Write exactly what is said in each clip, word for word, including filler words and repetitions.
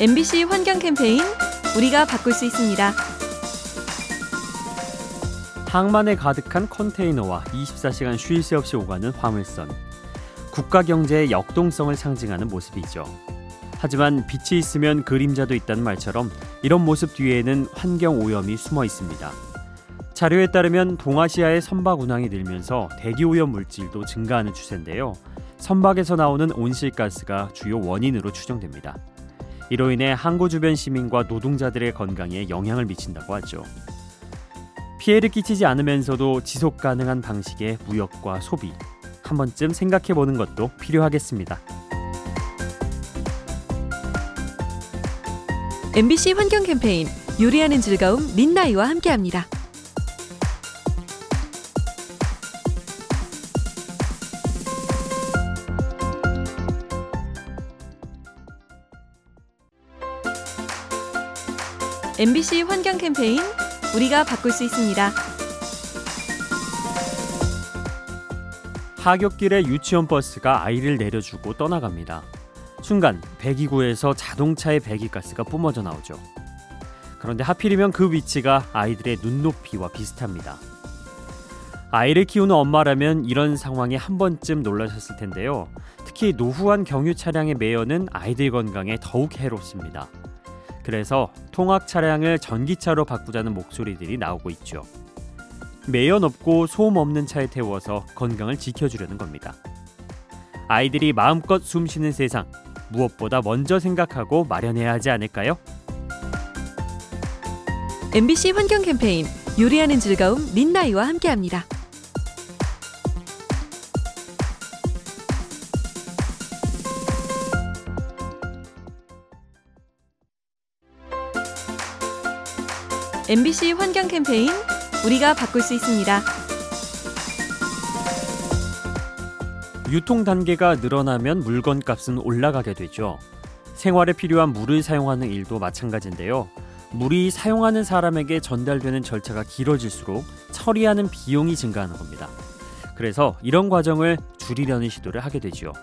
엠비씨 환경 캠페인 우리가 바꿀 수 있습니다. 항만에 가득한 컨테이너와 이십사 시간 쉴 새 없이 오가는 화물선. 국가 경제의 역동성을 상징하는 모습이죠. 하지만 빛이 있으면 그림자도 있다는 말처럼 이런 모습 뒤에는 환경 오염이 숨어 있습니다. 자료에 따르면 동아시아의 선박 운항이 늘면서 대기 오염 물질도 증가하는 추세인데요. 선박에서 나오는 온실가스가 주요 원인으로 추정됩니다. 이로 인해 항구 주변 시민과 노동자들의 건강에 영향을 미친다고 하죠. 피해를 끼치지 않으면서도 지속 가능한 방식의 무역과 소비, 한 번쯤 생각해보는 것도 필요하겠습니다. 엠비씨 환경 캠페인 요리하는 즐거움 민나이와 함께합니다. 엠비씨 환경 캠페인 우리가 바꿀 수 있습니다. 하굣길에 유치원 버스가 아이를 내려주고 떠나갑니다. 순간 배기구에서 자동차의 배기가스가 뿜어져 나오죠. 그런데 하필이면 그 위치가 아이들의 눈높이와 비슷합니다. 아이를 키우는 엄마라면 이런 상황에 한 번쯤 놀라셨을 텐데요. 특히 노후한 경유 차량의 매연은 아이들 건강에 더욱 해롭습니다. 그래서 통학 차량을 전기차로 바꾸자는 목소리들이 나오고 있죠. 매연 없고 소음 없는 차에 태워서 건강을 지켜주려는 겁니다. 아이들이 마음껏 숨쉬는 세상, 무엇보다 먼저 생각하고 마련해야 하지 않을까요? 엠비씨 환경 캠페인 요리하는 즐거움 민나이와 함께합니다. 엠비씨 환경 캠페인 우리가 바꿀 수 있습니다. 유통 단계가 늘어나면 물건값은 올라가게 되죠. 생활에 필요한 물을 사용하는 일도 마찬가지인데요. 물이 사용하는 사람에게 전달되는 절차가 길어질수록 처리하는 비용이 증가하는 겁니다. 그래서 이런 과정을 줄이려는 시도를 하게 되죠.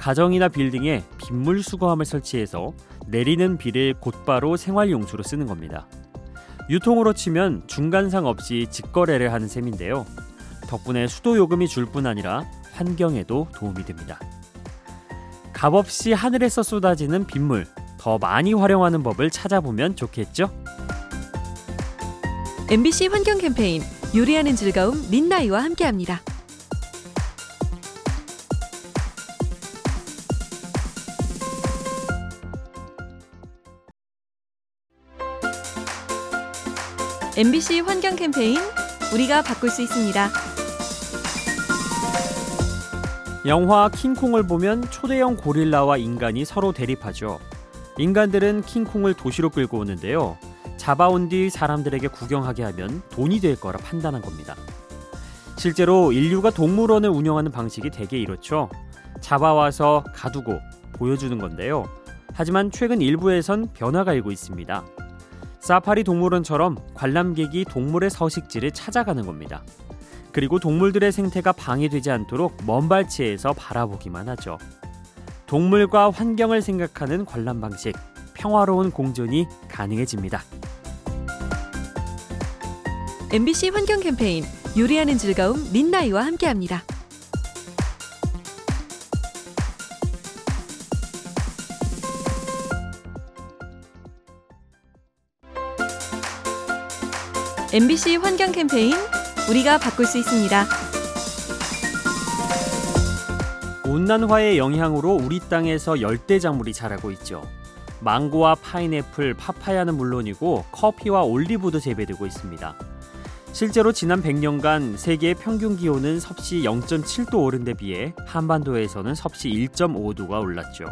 가정이나 빌딩에 빗물 수거함을 설치해서 내리는 비를 곧바로 생활용수로 쓰는 겁니다. 유통으로 치면 중간상 없이 직거래를 하는 셈인데요. 덕분에 수도 요금이 줄 뿐 아니라 환경에도 도움이 됩니다. 값없이 하늘에서 쏟아지는 빗물, 더 많이 활용하는 법을 찾아보면 좋겠죠? 엠비씨 환경 캠페인 요리하는 즐거움 민나이와 함께합니다. 엠비씨 환경 캠페인 우리가 바꿀 수 있습니다. 영화 킹콩을 보면 초대형 고릴라와 인간이 서로 대립하죠. 인간들은 킹콩을 도시로 끌고 오는데요. 잡아온 뒤 사람들에게 구경하게 하면 돈이 될 거라 판단한 겁니다. 실제로 인류가 동물원을 운영하는 방식이 되게 이렇죠. 잡아와서 가두고 보여주는 건데요. 하지만 최근 일부에선 변화가 일고 있습니다. 사파리 동물원처럼 관람객이 동물의 서식지를 찾아가는 겁니다. 그리고 동물들의 생태가 방해되지 않도록 먼 발치에서 바라보기만 하죠. 동물과 환경을 생각하는 관람 방식, 평화로운 공존이 가능해집니다. 엠비씨 환경 캠페인 요리하는 즐거움 민나이와 함께합니다. 엠비씨 환경 캠페인 우리가 바꿀 수 있습니다. 온난화의 영향으로 우리 땅에서 열대작물이 자라고 있죠. 망고와 파인애플, 파파야는 물론이고 커피와 올리브도 재배되고 있습니다. 실제로 지난 백 년간 세계의 평균 기온은 섭씨 영 점 칠 도 오른 데 비해 한반도에서는 섭씨 일 점 오 도가 올랐죠.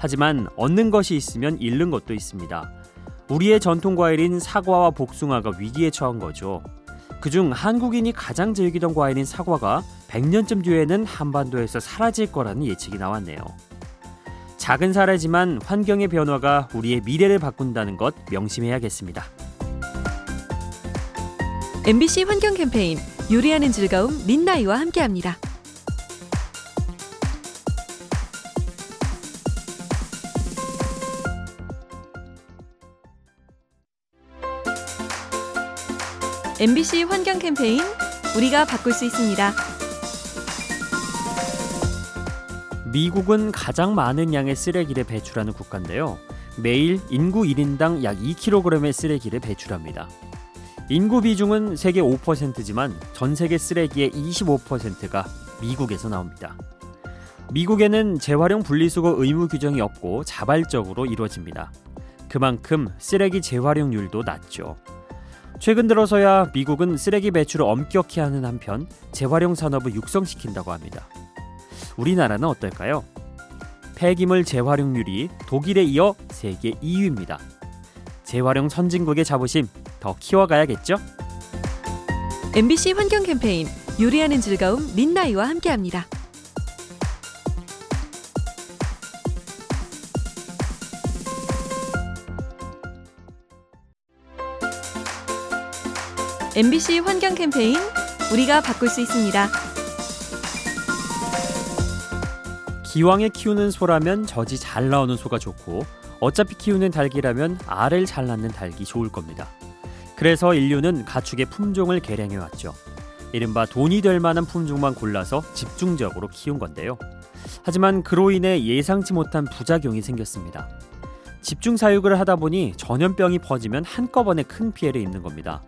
하지만 얻는 것이 있으면 잃는 것도 있습니다. 우리의 전통 과일인 사과와 복숭아가 위기에 처한 거죠. 그중 한국인이 가장 즐기던 과일인 사과가 백 년쯤 뒤에는 한반도에서 사라질 거라는 예측이 나왔네요. 작은 사례지만 환경의 변화가 우리의 미래를 바꾼다는 것 명심해야겠습니다. 엠비씨 환경 캠페인 요리하는 즐거움 민나이와 함께합니다. 엠비씨 환경 캠페인 우리가 바꿀 수 있습니다. 미국은 가장 많은 양의 쓰레기를 배출하는 국가인데요. 매일 인구 일 인당 약 이 킬로그램의 쓰레기를 배출합니다. 인구 비중은 세계 오 퍼센트지만 전 세계 쓰레기의 이십오 퍼센트가 미국에서 나옵니다. 미국에는 재활용 분리수거 의무 규정이 없고 자발적으로 이루어집니다. 그만큼 쓰레기 재활용률도 낮죠. 최근 들어서야 미국은 쓰레기 배출을 엄격히 하는 한편 재활용 산업을 육성시킨다고 합니다. 우리나라는 어떨까요? 폐기물 재활용률이 독일에 이어 세계 이 위입니다. 재활용 선진국의 자부심 더 키워가야겠죠? 엠비씨 환경 캠페인 요리하는 즐거움 민나이와 함께합니다. 엠비씨 환경 캠페인 우리가 바꿀 수 있습니다. 기왕에 키우는 소라면 젖이 잘 나오는 소가 좋고, 어차피 키우는 닭이라면 알을 잘 낳는 닭이 좋을 겁니다. 그래서 인류는 가축의 품종을 개량해왔죠. 이른바 돈이 될 만한 품종만 골라서 집중적으로 키운 건데요. 하지만 그로 인해 예상치 못한 부작용이 생겼습니다. 집중 사육을 하다 보니 전염병이 퍼지면 한꺼번에 큰 피해를 입는 겁니다.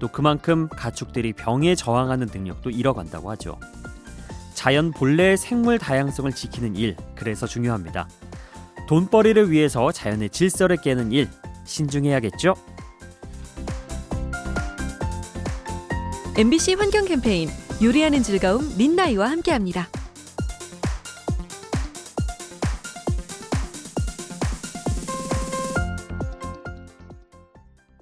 또 그만큼 가축들이 병에 저항하는 능력도 잃어간다고 하죠. 자연 본래의 생물 다양성을 지키는 일, 그래서 중요합니다. 돈벌이를 위해서 자연의 질서를 깨는 일, 신중해야겠죠? 엠비씨 환경 캠페인 요리하는 즐거움 민나이와 함께합니다.